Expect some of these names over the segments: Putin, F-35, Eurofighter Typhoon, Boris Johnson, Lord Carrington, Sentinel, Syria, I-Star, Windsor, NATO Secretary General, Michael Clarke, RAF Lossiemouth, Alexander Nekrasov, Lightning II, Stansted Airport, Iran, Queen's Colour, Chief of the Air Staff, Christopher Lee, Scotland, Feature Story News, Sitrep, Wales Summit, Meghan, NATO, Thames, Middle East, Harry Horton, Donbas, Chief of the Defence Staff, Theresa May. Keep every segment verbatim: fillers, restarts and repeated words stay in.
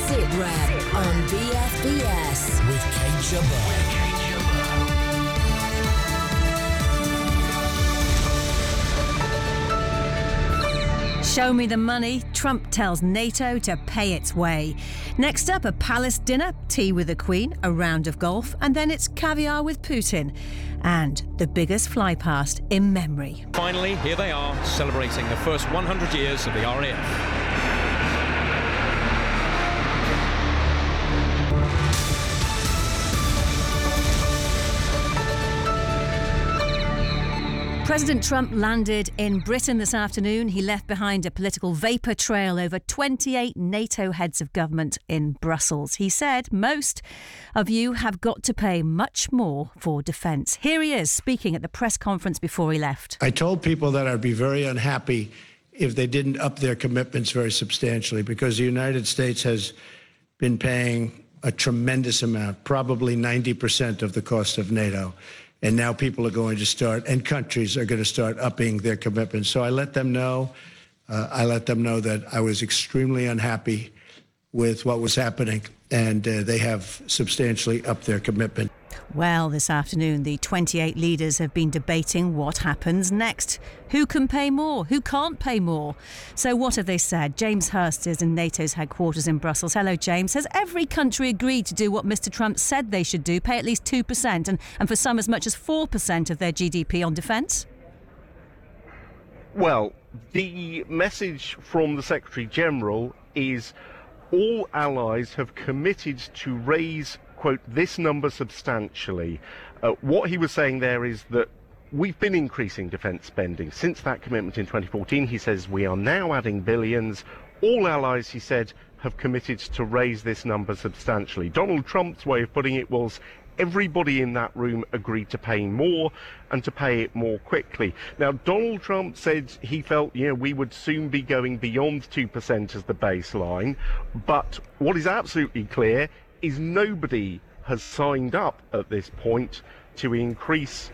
Sit Rep on B F B S with Kate Jabbar. Show me the money, Trump tells NATO to pay its way. Next up, a palace dinner, tea with the Queen, a round of golf, and then it's caviar with Putin. And the biggest fly past in memory. Finally, here they are, celebrating the first one hundred years of the R A F. President Trump landed in Britain this afternoon. He left behind a political vapour trail over twenty-eight NATO heads of government in Brussels. He said, most of you have got to pay much more for defence. Here he is speaking at the press conference before he left. I told people that I'd be very unhappy if they didn't up their commitments very substantially, because the United States has been paying a tremendous amount, probably ninety percent of the cost of NATO. And now people are going to start, and countries are going to start upping their commitments. So I let them know, uh, I let them know that I was extremely unhappy with what was happening, and uh, they have substantially upped their commitment. Well, this afternoon, the twenty-eight leaders have been debating what happens next. Who can pay more? Who can't pay more? So what have they said? James Hirst is in NATO's headquarters in Brussels. Hello, James. Has every country agreed to do what Mr Trump said they should do, pay at least two percent and, and for some as much as four percent of their G D P on defence? Well, the message from the Secretary General is all allies have committed to raise, quote, this number substantially. Uh, what he was saying there is that we've been increasing defence spending since that commitment in twenty fourteen. He says we are now adding billions. All allies, he said, have committed to raise this number substantially. Donald Trump's way of putting it was everybody in that room agreed to pay more and to pay it more quickly. Now, Donald Trump said he felt, you know, we would soon be going beyond two percent as the baseline. But what is absolutely clear is nobody has signed up at this point to increase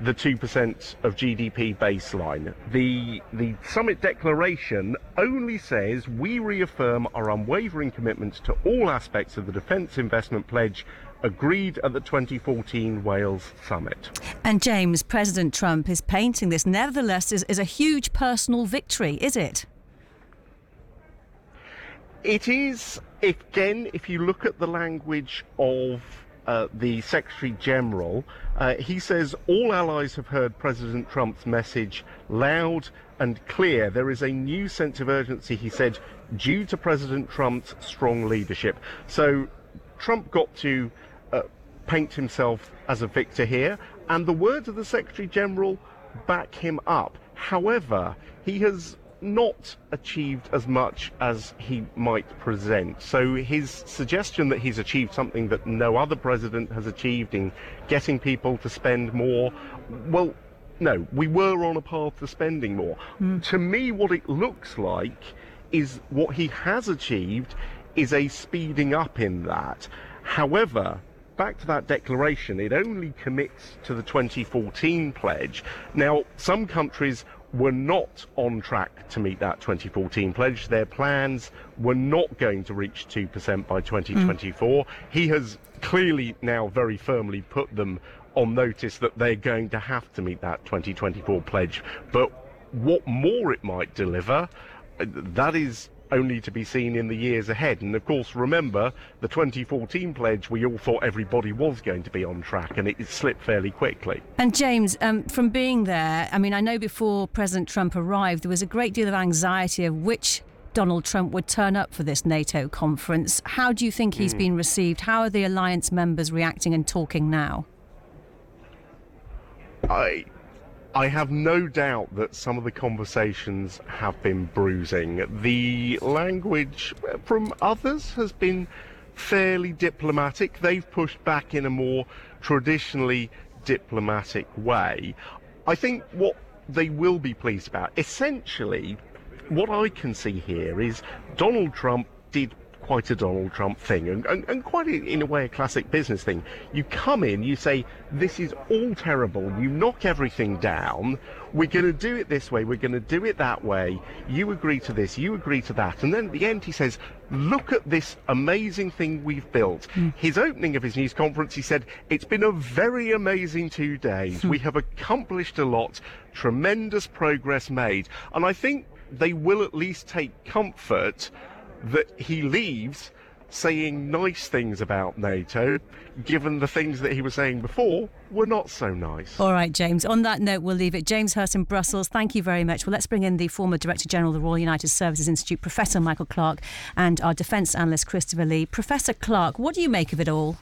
the two percent of G D P baseline. The the summit declaration only says we reaffirm our unwavering commitments to all aspects of the defence investment pledge agreed at the twenty fourteen Wales Summit. And James, President Trump is painting this nevertheless as, as a huge personal victory, is it? It is. If, again, if you look at the language of uh, the Secretary General, uh, he says all allies have heard President Trump's message loud and clear. There is a new sense of urgency, he said, due to President Trump's strong leadership. So Trump got to uh, paint himself as a victor here, and the words of the Secretary General back him up. However, he has not achieved as much as he might present. So his suggestion that he's achieved something that no other president has achieved in getting people to spend more, well, no, we were on a path to spending more. Mm. To me, what it looks like is what he has achieved is a speeding up in that. However, back to that declaration, it only commits to the twenty fourteen pledge. Now, some countries were not on track to meet that twenty fourteen pledge. Their plans were not going to reach two percent by twenty twenty-four. Mm. He has clearly now very firmly put them on notice that they're going to have to meet that twenty twenty-four pledge. But what more it might deliver, that is only to be seen in the years ahead. And of course, remember, the twenty fourteen pledge, we all thought everybody was going to be on track, and it slipped fairly quickly. And James, um, from being there, I mean, I know before President Trump arrived, there was a great deal of anxiety of which Donald Trump would turn up for this NATO conference. How do you think he's mm. been received? How are the alliance members reacting and talking now? I... I have no doubt that some of the conversations have been bruising. The language from others has been fairly diplomatic. They've pushed back in a more traditionally diplomatic way. I think what they will be pleased about, essentially, what I can see here is Donald Trump did quite a Donald Trump thing, and, and, and quite, a, in a way, a classic business thing. You come in, you say, this is all terrible, you knock everything down, we're going to do it this way, we're going to do it that way, you agree to this, you agree to that, and then at the end he says, look at this amazing thing we've built. Mm. His opening of his news conference, he said, it's been a very amazing two days. Mm. We have accomplished a lot, tremendous progress made. And I think they will at least take comfort that he leaves saying nice things about NATO, given the things that he was saying before were not so nice. All right, James. On that note, we'll leave it. James Hirst in Brussels, thank you very much. Well, let's bring in the former Director General of the Royal United Services Institute, Professor Michael Clarke, and our defence analyst, Christopher Lee. Professor Clarke, what do you make of it all?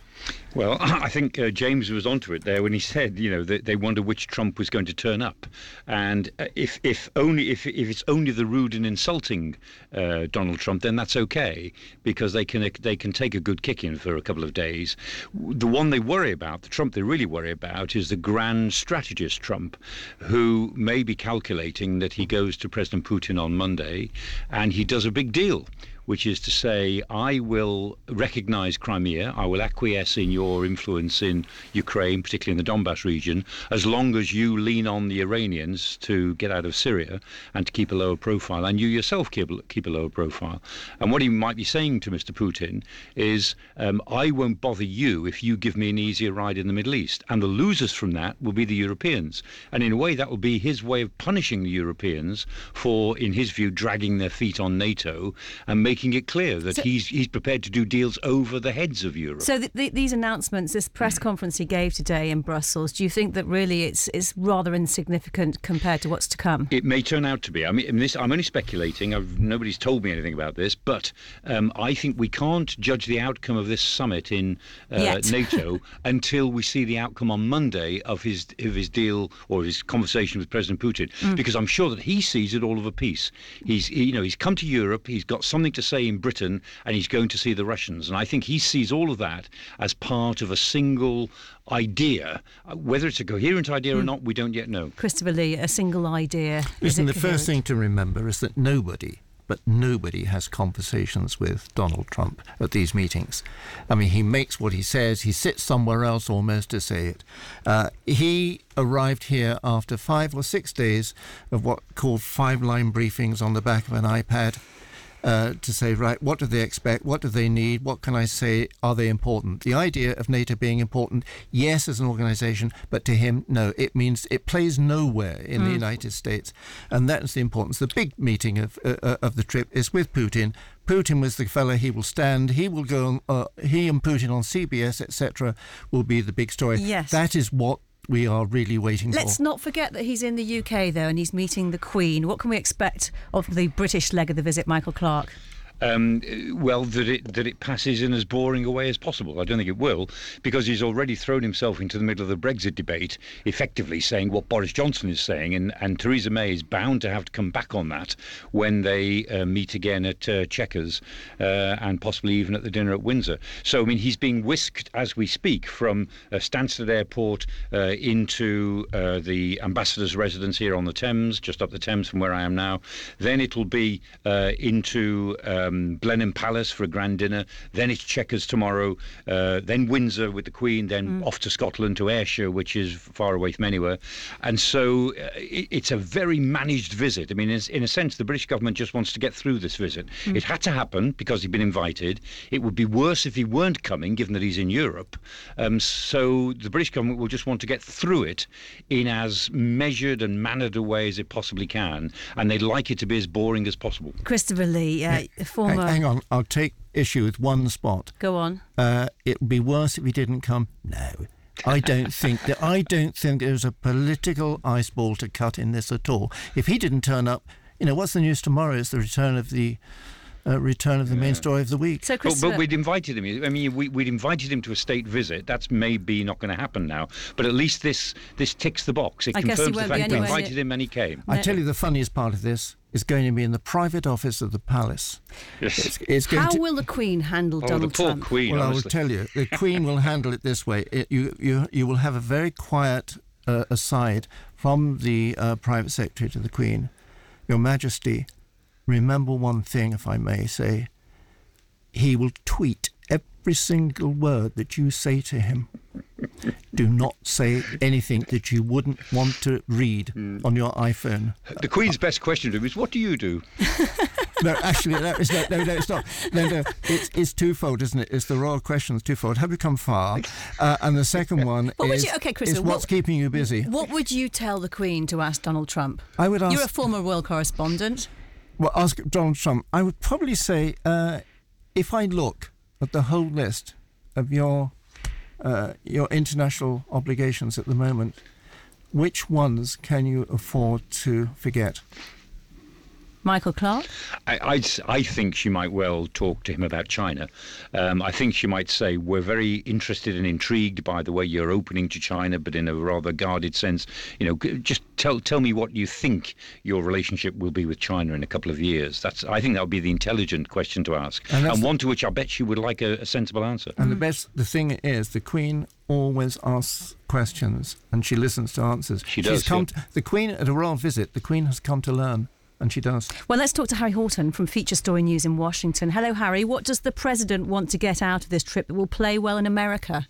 Well, I think uh, James was onto it there when he said, you know, that they wonder which Trump was going to turn up, and uh, if if only if if it's only the rude and insulting uh, Donald Trump, then that's okay, because they can they can take a good kick in for a couple of days. The one they worry about, the Trump they really worry about, is the grand strategist Trump, who may be calculating that he goes to President Putin on Monday, and he does a big deal, which is to say, I will recognise Crimea, I will acquiesce in your influence in Ukraine, particularly in the Donbas region, as long as you lean on the Iranians to get out of Syria and to keep a lower profile, and you yourself keep a, keep a lower profile. And what he might be saying to Mister Putin is, um, I won't bother you if you give me an easier ride in the Middle East, and the losers from that will be the Europeans. And in a way, that will be his way of punishing the Europeans for, in his view, dragging their feet on NATO and making making it clear that so, he's he's prepared to do deals over the heads of Europe. So th- th- these announcements, this press conference he gave today in Brussels, do you think that really it's it's rather insignificant compared to what's to come? It may turn out to be. I mean, this, I'm only speculating. I've, nobody's told me anything about this, but um, I think we can't judge the outcome of this summit in uh, NATO until we see the outcome on Monday of his of his deal or his conversation with President Putin, mm. because I'm sure that he sees it all of a piece. He's you know he's come to Europe. He's got something to say in Britain, and he's going to see the Russians. And I think he sees all of that as part of a single idea. Whether it's a coherent idea or not, we don't yet know. Christopher Lee, a single idea. Listen, the first thing to remember is that nobody, but nobody has conversations with Donald Trump at these meetings. I mean, he makes what he says. He sits somewhere else almost to say it. Uh, he arrived here after five or six days of what called five-line briefings on the back of an iPad. Uh, to say, right, what do they expect? What do they need? What can I say? Are they important? The idea of NATO being important, yes, as an organisation, but to him, no. It means it plays nowhere in mm. the United States, and that's the importance. The big meeting of uh, of the trip is with Putin. Putin was the fellow he will stand. He will go. On, uh, he and Putin on C B S, et cetera, will be the big story. Yes, that is what we are really waiting Let's for. Let's not forget that he's in the U K, though, and he's meeting the Queen. What can we expect of the British leg of the visit, Michael Clarke? Um, well, that it that it passes in as boring a way as possible. I don't think it will, because he's already thrown himself into the middle of the Brexit debate, effectively saying what Boris Johnson is saying, and, and Theresa May is bound to have to come back on that when they uh, meet again at uh, Chequers uh, and possibly even at the dinner at Windsor. So, I mean, he's being whisked as we speak from uh, Stansted Airport uh, into uh, the ambassador's residence here on the Thames, just up the Thames from where I am now. Then it'll be uh, into... Uh, Um, Blenheim Palace for a grand dinner, then it's Chequers tomorrow, uh, then Windsor with the Queen, then mm. off to Scotland to Ayrshire, which is far away from anywhere. And so uh, it, it's a very managed visit. I mean, it's, in a sense, the British government just wants to get through this visit. Mm. It had to happen because he'd been invited. It would be worse if he weren't coming, given that he's in Europe. Um, so the British government will just want to get through it in as measured and mannered a way as it possibly can, and they'd like it to be as boring as possible. Christopher Lee, uh, Hang, hang on, I'll take issue with one spot. Go on. Uh, it would be worse if he didn't come. No, I don't think that. I don't think there's a political ice ball to cut in this at all. If he didn't turn up, you know, what's the news tomorrow? It's the return of the. Uh, return of the main yeah. story of the week. So but, but we'd invited him. I mean, we, we'd invited him to a state visit. That's maybe not going to happen now. But at least this this ticks the box. It I confirms the fact we invited him and he came. I tell you, the funniest part of this is going to be in the private office of the palace. Yes. It's, it's going How to... will the Queen handle oh, Donald the poor Trump? Queen, well, honestly. I will tell you, the Queen will handle it this way. It, you you you will have a very quiet uh, aside from the uh, private secretary to the Queen. Your Majesty, remember one thing, if I may say, he will tweet every single word that you say to him. do not say anything that you wouldn't want to read mm. on your iPhone. The Queen's uh, best question to him is, what do you do? No, actually, no, it's not. No, no, it's not. No, no, it's, it's twofold, isn't it? It's the royal question. It's twofold. Have you come far? Uh, and the second one what is, you, okay, Crystal, is what's what, keeping you busy? What would you tell the Queen to ask Donald Trump? I would ask... You're a former royal correspondent. Well, ask Donald Trump. I would probably say, uh, if I look at the whole list of your uh, your international obligations at the moment, which ones can you afford to forget? Michael Clarke? I, I, I think she might well talk to him about China. Um, I think she might say, we're very interested and intrigued by the way you're opening to China, but in a rather guarded sense. You know, just tell tell me what you think your relationship will be with China in a couple of years. That's I think that would be the intelligent question to ask, and, and one to which I bet she would like a, a sensible answer. And mm. the best, the thing is, the Queen always asks questions, and she listens to answers. She does. She's come yeah. to, the Queen, at a royal visit, the Queen has come to learn. And she does. Well, let's talk to Harry Horton from Feature Story News in Washington. Hello, Harry. What does the president want to get out of this trip that will play well in America?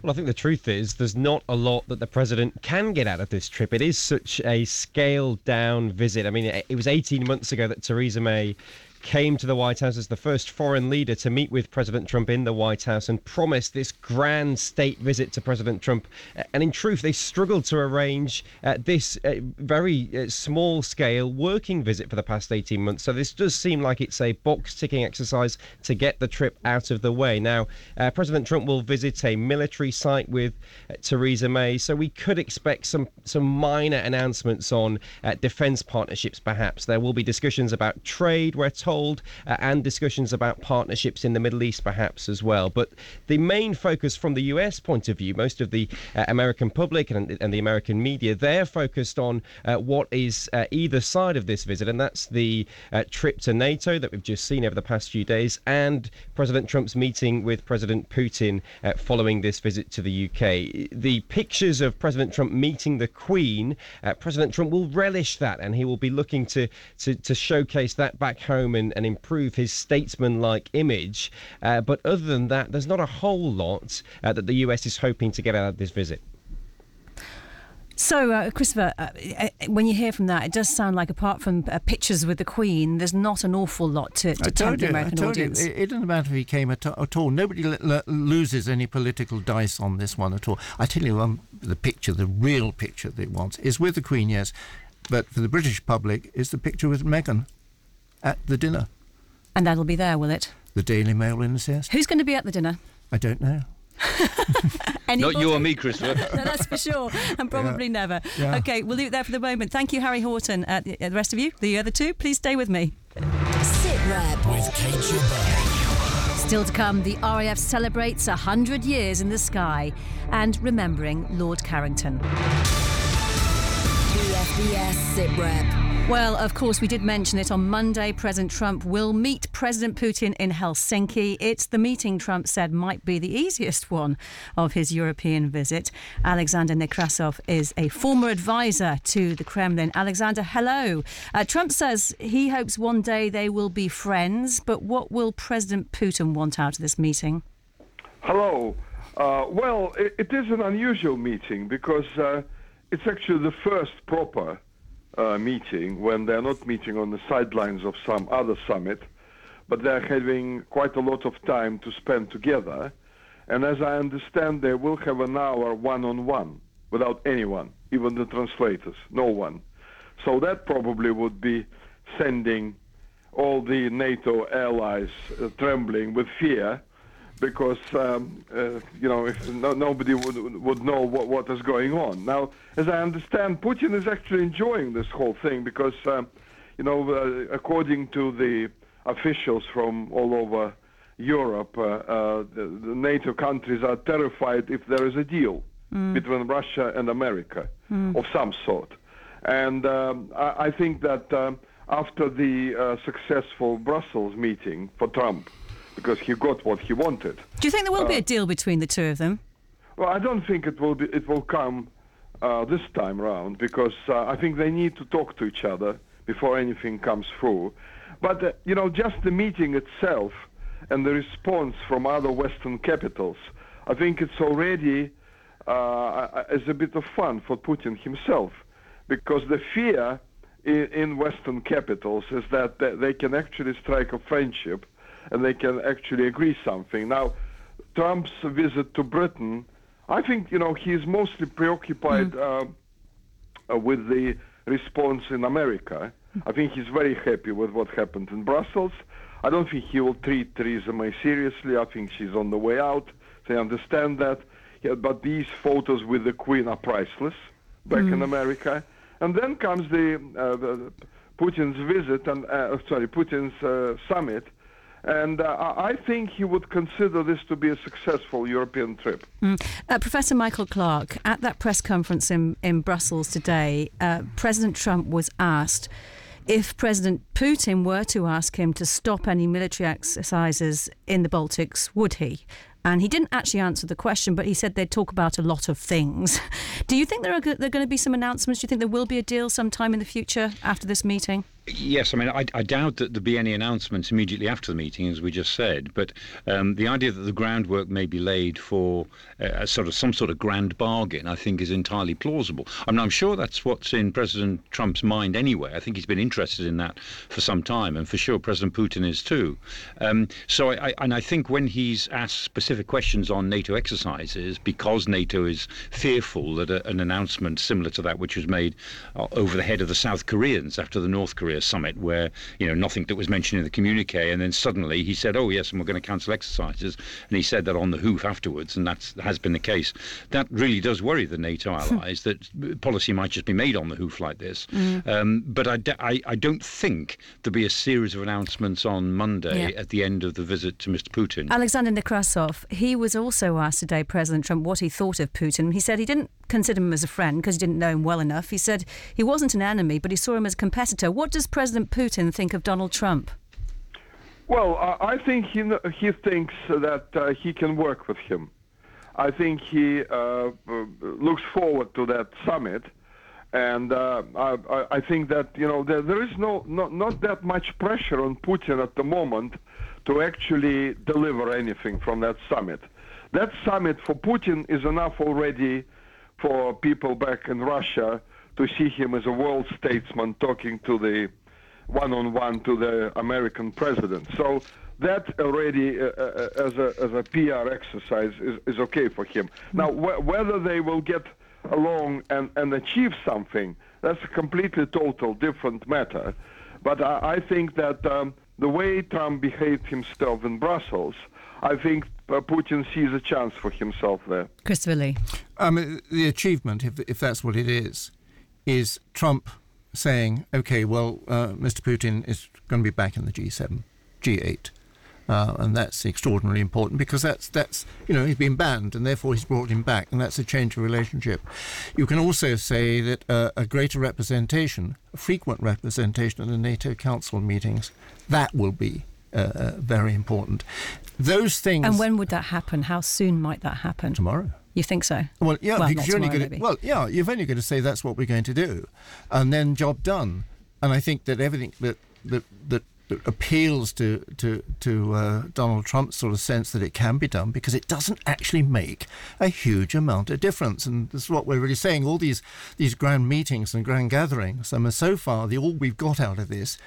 Well, I think the truth is there's not a lot that the president can get out of this trip. It is such a scaled-down visit. I mean, it was eighteen months ago that Theresa May came to the White House as the first foreign leader to meet with President Trump in the White House and promised this grand state visit to President Trump. And in truth, they struggled to arrange uh, this uh, very uh, small-scale working visit for the past eighteen months. So this does seem like it's a box-ticking exercise to get the trip out of the way. Now, uh, President Trump will visit a military site with uh, Theresa May, so we could expect some, some minor announcements on uh, defence partnerships, perhaps. There will be discussions about trade, where talk Uh, and discussions about partnerships in the Middle East perhaps as well. But the main focus from the U S point of view, most of the uh, American public and, and the American media, they're focused on uh, what is uh, either side of this visit, and that's the uh, trip to NATO that we've just seen over the past few days and President Trump's meeting with President Putin uh, following this visit to the U K. The pictures of President Trump meeting the Queen, uh, President Trump will relish that, and he will be looking to, to, to showcase that back home and and improve his statesman-like image. Uh, but other than that, there's not a whole lot uh, that the U S is hoping to get out of this visit. So, uh, Christopher, uh, when you hear from that, it does sound like, apart from uh, pictures with the Queen, there's not an awful lot to, to tell the American I told audience. You, it, it doesn't matter if he came at, at all. Nobody l- l- loses any political dice on this one at all. I tell you, um, the picture, the real picture that it wants is with the Queen, yes, but for the British public, it's the picture with Meghan at the dinner. And that'll be there, will it? The Daily Mail insists. Who's going to be at the dinner? I don't know. Not you or me, Christopher. No, that's for sure. And probably yeah. never. Yeah. OK, we'll leave it there for the moment. Thank you, Harry Horton. Uh, the rest of you, the other two, please stay with me. Sit Rep with Kate Gilbert. Still to come, the R A F celebrates one hundred years in the sky and remembering Lord Carrington. P F B S Sit Rep. Well, of course, we did mention it on Monday. President Trump will meet President Putin in Helsinki. It's the meeting Trump said might be the easiest one of his European visit. Alexander Nekrasov is a former advisor to the Kremlin. Alexander, hello. Uh, Trump says he hopes one day they will be friends, but what will President Putin want out of this meeting? Hello. Uh, well, it, it is an unusual meeting because uh, it's actually the first proper Uh, meeting when they're not meeting on the sidelines of some other summit, but they're having quite a lot of time to spend together. And as I understand, they will have an hour one-on-one without anyone, even the translators, no one. So that probably would be sending all the NATO allies uh, trembling with fear, because um, uh, you know if no, nobody would would know what, what is going on. Now, as I understand, Putin is actually enjoying this whole thing because, um, you know, uh, according to the officials from all over Europe, uh, uh, the, the NATO countries are terrified if there is a deal mm. between Russia and America mm. of some sort. And um, I, I think that um, after the uh, successful Brussels meeting for Trump, because he got what he wanted. Do you think there will uh, be a deal between the two of them? Well, I don't think it will be. It will come uh, this time round because uh, I think they need to talk to each other before anything comes through. But, uh, you know, just the meeting itself and the response from other Western capitals, I think it's already uh, as a bit of fun for Putin himself, because the fear in, in Western capitals is that they can actually strike a friendship and they can actually agree something. Now, Trump's visit to Britain, I think, you know, he is mostly preoccupied mm. uh, with the response in America. I think he's very happy with what happened in Brussels. I don't think he will treat Theresa May seriously. I think she's on the way out. They understand that. Yeah, but these photos with the Queen are priceless back mm. in America. And then comes the, uh, the Putin's visit and uh, sorry, Putin's uh, summit. And uh, I think he would consider this to be a successful European trip. Mm. Uh, Professor Michael Clarke, at that press conference in, in Brussels today, uh, President Trump was asked if President Putin were to ask him to stop any military exercises in the Baltics, would he? And he didn't actually answer the question, but he said they'd talk about a lot of things. Do you think there are, there are going to be some announcements? Do you think there will be a deal sometime in the future after this meeting? Yes, I mean, I, I doubt that there'll be any announcements immediately after the meeting, as we just said. But um, the idea that the groundwork may be laid for uh, sort of some sort of grand bargain, I think, is entirely plausible. I mean, I'm sure that's what's in President Trump's mind anyway. I think he's been interested in that for some time, and for sure President Putin is too. Um, so, I, I, and I think when he's asked specific questions on NATO exercises, because NATO is fearful that a, an announcement similar to that which was made uh, over the head of the South Koreans after the North Korean summit, where, you know, nothing that was mentioned in the communique, and then suddenly he said, oh yes, and we're going to cancel exercises, and he said that on the hoof afterwards, and that has been the case. That really does worry the NATO allies, that policy might just be made on the hoof like this. Mm. Um, but I, d- I, I don't think there'll be a series of announcements on Monday yeah. at the end of the visit to Mister Putin. Alexander Nekrasov, he was also asked today, President Trump, what he thought of Putin. He said he didn't consider him as a friend because he didn't know him well enough. He said he wasn't an enemy, but he saw him as a competitor. What does President Putin think of Donald Trump? Well, uh, I think he he thinks that uh, he can work with him. I think he uh, looks forward to that summit, and uh, I, I think that, you know, there, there is no not, not that much pressure on Putin at the moment to actually deliver anything from that summit. That summit for Putin is enough already for people back in Russia to see him as a world statesman talking to the one-on-one to the American president. So that already, uh, uh, as a as a P R exercise, is, is okay for him. Now, wh- whether they will get along and, and achieve something, that's a completely, total different matter. But I, I think that um, the way Trump behaved himself in Brussels, I think uh, Putin sees a chance for himself there. Christopher Lee. Um, the achievement, if if that's what it is, is Trump saying, OK, well, uh, Mister Putin is going to be back in the G seven, G eight. Uh, and that's extraordinarily important because that's, that's, you know, he's been banned and therefore he's brought him back. And that's a change of relationship. You can also say that uh, a greater representation, a frequent representation at the NATO Council meetings, that will be uh, very important. Those things. And when would that happen? How soon might that happen? Tomorrow. You think so? Well, yeah, well, because you're only going to, well, yeah, you're only going to say that's what we're going to do, and then job done. And I think that everything that that, that, that appeals to to to uh, Donald Trump's sort of sense that it can be done, because it doesn't actually make a huge amount of difference. And this is what we're really saying: all these these grand meetings and grand gatherings. I mean, so far, the all we've got out of this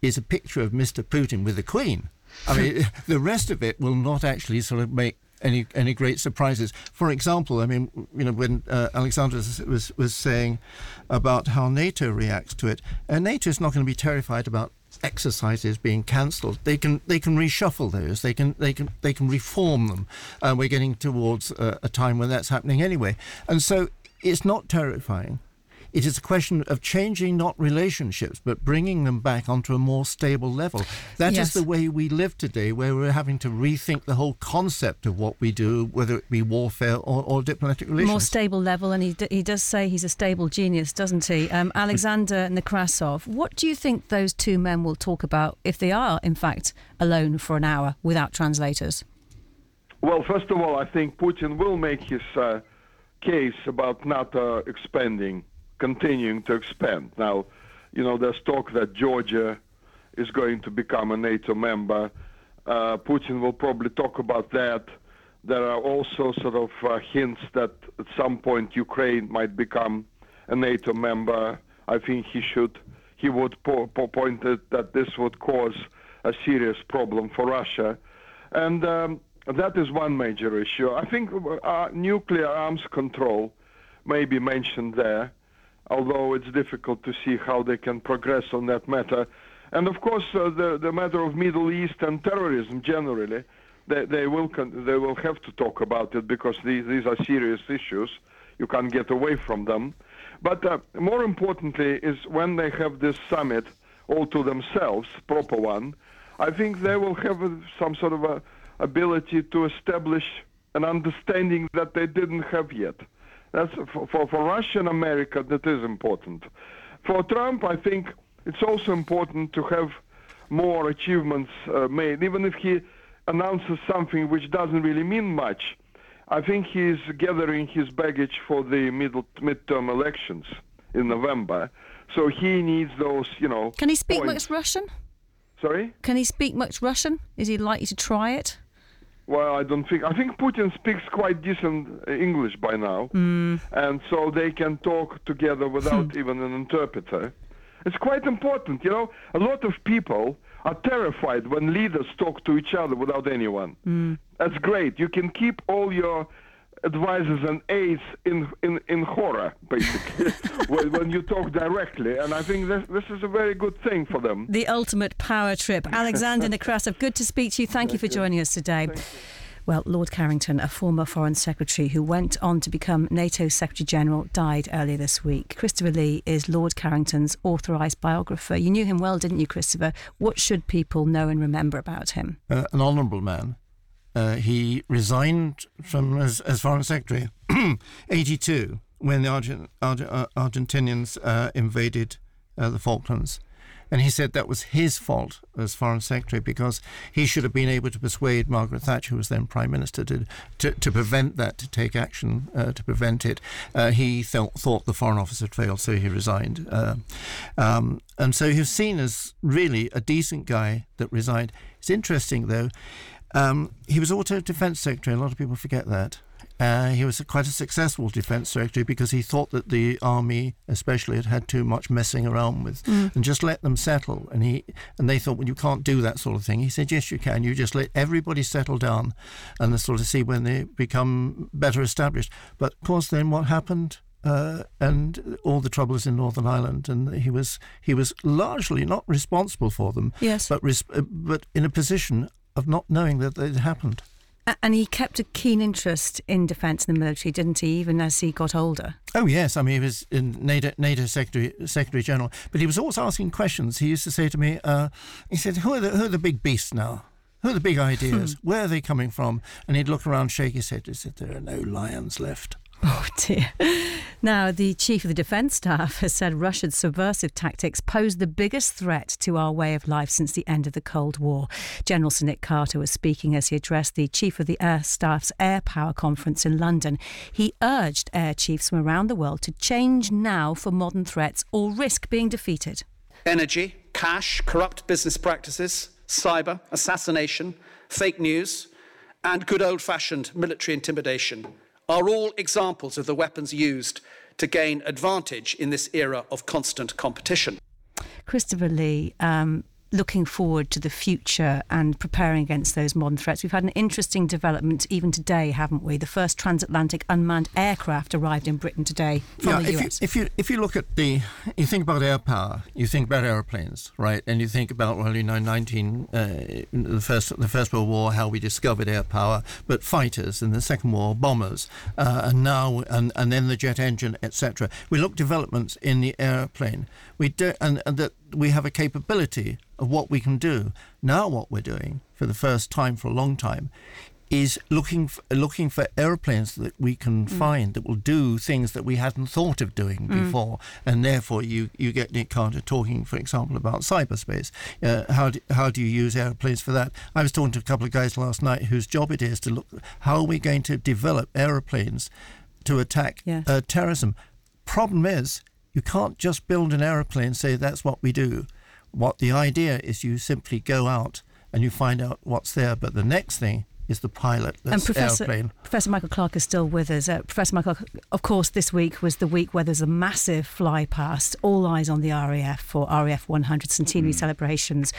is a picture of Mister Putin with the Queen. I mean, the rest of it will not actually sort of make Any any great surprises. For example, I mean, you know, when uh, Alexander was was saying about how NATO reacts to it, and NATO is not going to be terrified about exercises being cancelled. They can they can reshuffle those. They can they can they can reform them. Uh, we're getting towards uh, a time when that's happening anyway, and so it's not terrifying. It is a question of changing not relationships, but bringing them back onto a more stable level. That yes. is the way we live today, where we're having to rethink the whole concept of what we do, whether it be warfare or, or diplomatic relations. More stable level, and he d- he does say he's a stable genius, doesn't he? Um, Alexander Nekrasov, what do you think those two men will talk about if they are, in fact, alone for an hour without translators? Well, first of all, I think Putin will make his uh, case about NATO expanding. Continuing to expand. Now, you know, there's talk that Georgia is going to become a NATO member. Uh, Putin will probably talk about that. There are also sort of uh, hints that at some point Ukraine might become a NATO member. I think he should, he would po- po- point out that this would cause a serious problem for Russia. And um, that is one major issue. I think uh, nuclear arms control may be mentioned there, although it's difficult to see how they can progress on that matter. And of course, uh, the, the matter of Middle East and terrorism generally, they, they will con- they will have to talk about it, because these, these are serious issues. You can't get away from them. But uh, more importantly is when they have this summit all to themselves, proper one, I think they will have a, some sort of a ability to establish an understanding that they didn't have yet. That's for, for, for Russia and America, that is important. For Trump, I think it's also important to have more achievements uh, made, even if he announces something which doesn't really mean much. I think he's gathering his baggage for the middle midterm elections in November, so he needs those, you know. Can he speak points. much Russian? Sorry? Can he speak much Russian? Is he likely to try it? Well, I don't think. I think Putin speaks quite decent English by now, mm. and so they can talk together without hmm. even an interpreter. It's quite important, you know. A lot of people are terrified when leaders talk to each other without anyone. Mm. That's great. You can keep all your advisors and aides in in, in horror, basically, when, when you talk directly. And I think this, this is a very good thing for them. The ultimate power trip. Alexander Nekrasov, good to speak to you. Thank, Thank you for you. joining us today. Well, Lord Carrington, a former Foreign Secretary who went on to become NATO Secretary General, died earlier this week. Christopher Lee is Lord Carrington's authorised biographer. You knew him well, didn't you, Christopher? What should people know and remember about him? Uh, an honourable man. Uh, he resigned from as, as Foreign Secretary eighty-two when the Argent, Argent, uh, Argentinians uh, invaded uh, the Falklands. And he said that was his fault as Foreign Secretary, because he should have been able to persuade Margaret Thatcher, who was then Prime Minister, to to, to prevent that, to take action, uh, to prevent it. Uh, he th- thought the Foreign Office had failed, so he resigned. Uh, um, and so he was seen as really a decent guy that resigned. It's interesting, though. Um, he was also Defence Secretary. A lot of people forget that. Uh, he was a, quite a successful Defence Secretary, because he thought that the army, especially, had had too much messing around with, mm. and just let them settle. And he and they thought, well, you can't do that sort of thing. He said, yes, you can. You just let everybody settle down, and sort of see when they become better established. But of course, then what happened? Uh, and all the troubles in Northern Ireland, and he was he was largely not responsible for them. Yes, but res- but in a position of not knowing that it happened. And he kept a keen interest in defence and the military, didn't he, even as he got older? Oh, yes. I mean, he was in NATO, NATO Secretary Secretary General, but he was always asking questions. He used to say to me, uh, he said, who are the, who are the big beasts now? Who are the big ideas? Hmm. Where are they coming from? And he'd look around, shake his head, and said, there are no lions left. Oh, dear. Now, the Chief of the Defence Staff has said Russia's subversive tactics pose the biggest threat to our way of life since the end of the Cold War. General Sir Nick Carter was speaking as he addressed the Chief of the Air Staff's Air Power Conference in London. He urged air chiefs from around the world to change now for modern threats or risk being defeated. Energy, cash, corrupt business practices, cyber, assassination, fake news, and good old-fashioned military intimidation are all examples of the weapons used to gain advantage in this era of constant competition. Christopher Lee, um, looking forward to the future and preparing against those modern threats, we've had an interesting development even today, haven't we? The first transatlantic unmanned aircraft arrived in Britain today from yeah, the U S. If you, if you if you look at the, you think about air power, you think about airplanes, right? And you think about, well, you know, nineteen uh, the first the First World War, how we discovered air power, but fighters, and the Second War, bombers, uh, and now and and then the jet engine, et cetera. We look developments in the airplane. We do, and, and that we have a capability of what we can do. Now what we're doing for the first time for a long time is looking for, looking for airplanes that we can mm. find that will do things that we hadn't thought of doing mm. before, and therefore you, you get Nick Carter talking, for example, about cyberspace. Uh, how, do, how do you use airplanes for that? I was talking to a couple of guys last night whose job it is to look how are we going to develop airplanes to attack yes. uh, terrorism. Problem is, you can't just build an airplane and say that's what we do. What the idea is, you simply go out and you find out what's there. But the next thing is the pilot that's and Professor, airplane. Professor Michael Clarke is still with us. Uh, Professor Michael, of course, this week was the week where there's a massive fly past, all eyes on the R A F for R A F one hundred centenary mm. celebrations.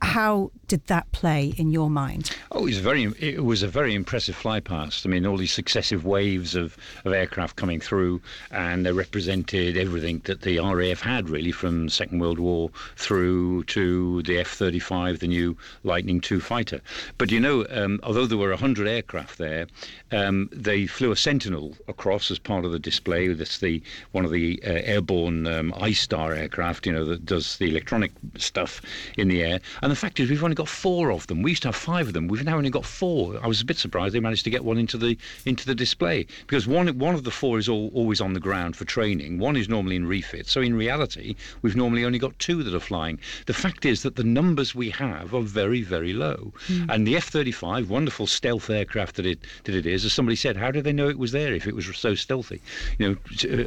How did that play in your mind? Oh, it was, very, it was a very impressive fly past. I mean, all these successive waves of, of aircraft coming through, and they represented everything that the R A F had, really, from Second World War through to the F thirty-five, the new Lightning two fighter. But, you know, um, although there were one hundred aircraft there, um, they flew a Sentinel across as part of the display. That's the one of the uh, airborne um, I-Star aircraft, you know, that does the electronic stuff in the air. And the fact is, we've only got four of them. We used to have five of them. We've now only got four. I was a bit surprised they managed to get one into the into the display, because one one of the four is all, always on the ground for training. One is normally in refit. So in reality, we've normally only got two that are flying. The fact is that the numbers we have are very, very low. Mm. And the F thirty-five, wonderful stealth aircraft that it that it is, as somebody said, how did they know it was there if it was so stealthy? You know,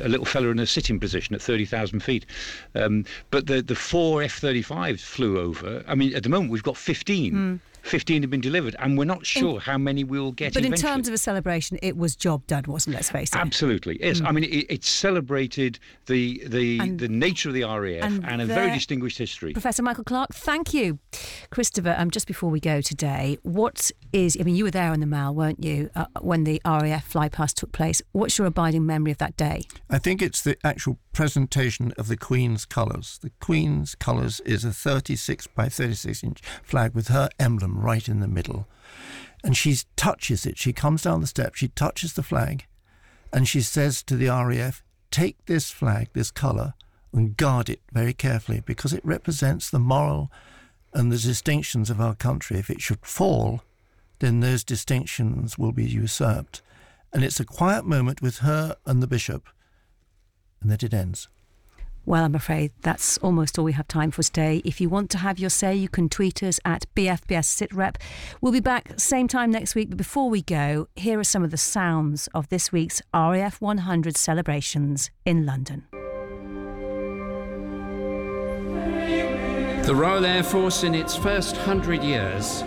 a little fella in a sitting position at thirty thousand feet. Um, but the, the four F thirty-fives flew over. I mean, at the moment, we've got fifteen. Mm. fifteen have been delivered, and we're not sure in, how many we'll get But eventually. In terms of a celebration, it was job done, wasn't it? Let's face it. Absolutely, yes. Mm. I mean, it, it celebrated the the, and, the nature of the R A F and, and a there, very distinguished history. Professor Michael Clarke, thank you. Christopher, um, just before we go today, what is, I mean, you were there in the Mall, weren't you, uh, when the R A F flypast took place. What's your abiding memory of that day? I think it's the actual presentation of the Queen's colours. The Queen's colours is a thirty-six by thirty-six inch flag with her emblem right in the middle, and she touches it. She comes down the steps, she touches the flag, and she says to the R A F, take this flag, this colour, and guard it very carefully, because it represents the moral and the distinctions of our country. If it should fall, then those distinctions will be usurped. And it's a quiet moment with her and the bishop, and then it ends. Well, I'm afraid that's almost all we have time for today. If you want to have your say, you can tweet us at B F B S Sitrep. We'll be back same time next week. But before we go, here are some of the sounds of this week's R A F one hundred celebrations in London. The Royal Air Force, in its first hundred years,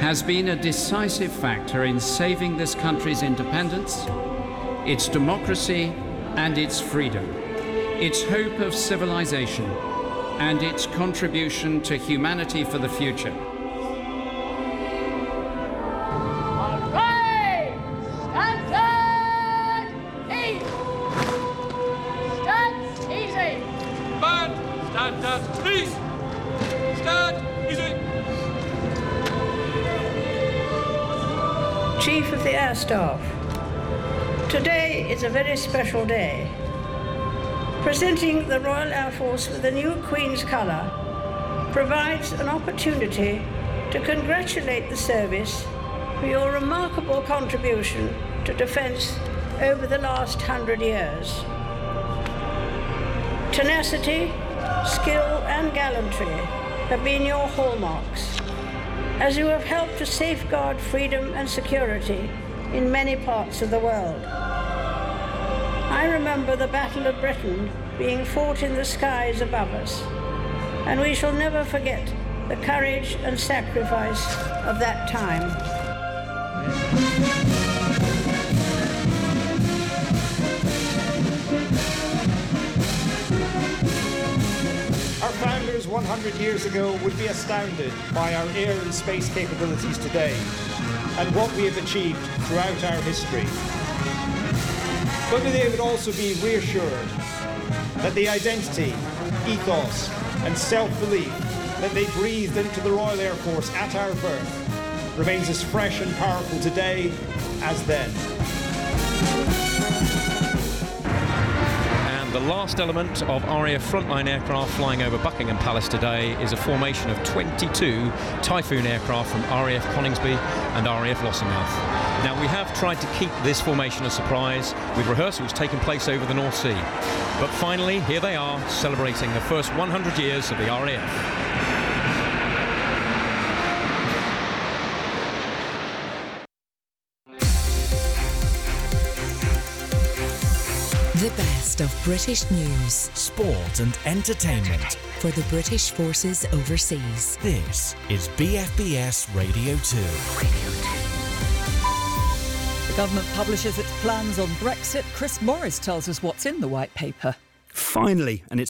has been a decisive factor in saving this country's independence, its democracy, and its freedom, its hope of civilization, and its contribution to humanity for the future. Stand, stand, easy! Stand, stand, easy! Stand, easy! Chief of the Air Staff, today is a very special day. Presenting the Royal Air Force with the new Queen's Colour provides an opportunity to congratulate the service for your remarkable contribution to defence over the last hundred years. Tenacity, skill and gallantry have been your hallmarks, as you have helped to safeguard freedom and security in many parts of the world. I remember the Battle of Britain being fought in the skies above us, and we shall never forget the courage and sacrifice of that time. Our founders one hundred years ago would be astounded by our air and space capabilities today, and what we have achieved throughout our history. But they would also be reassured that the identity, ethos and self-belief that they breathed into the Royal Air Force at our birth remains as fresh and powerful today as then. And the last element of R A F frontline aircraft flying over Buckingham Palace today is a formation of twenty-two Typhoon aircraft from R A F Coningsby and R A F Lossiemouth. Now, we have tried to keep this formation a surprise, with rehearsals taking place over the North Sea. But finally, here they are, celebrating the first one hundred years of the R A F. The best of British news, sport and entertainment for the British forces overseas. This is B F B S Radio two. Radio two. Government publishes its plans on Brexit. Chris Morris tells us what's in the white paper. Finally, and it's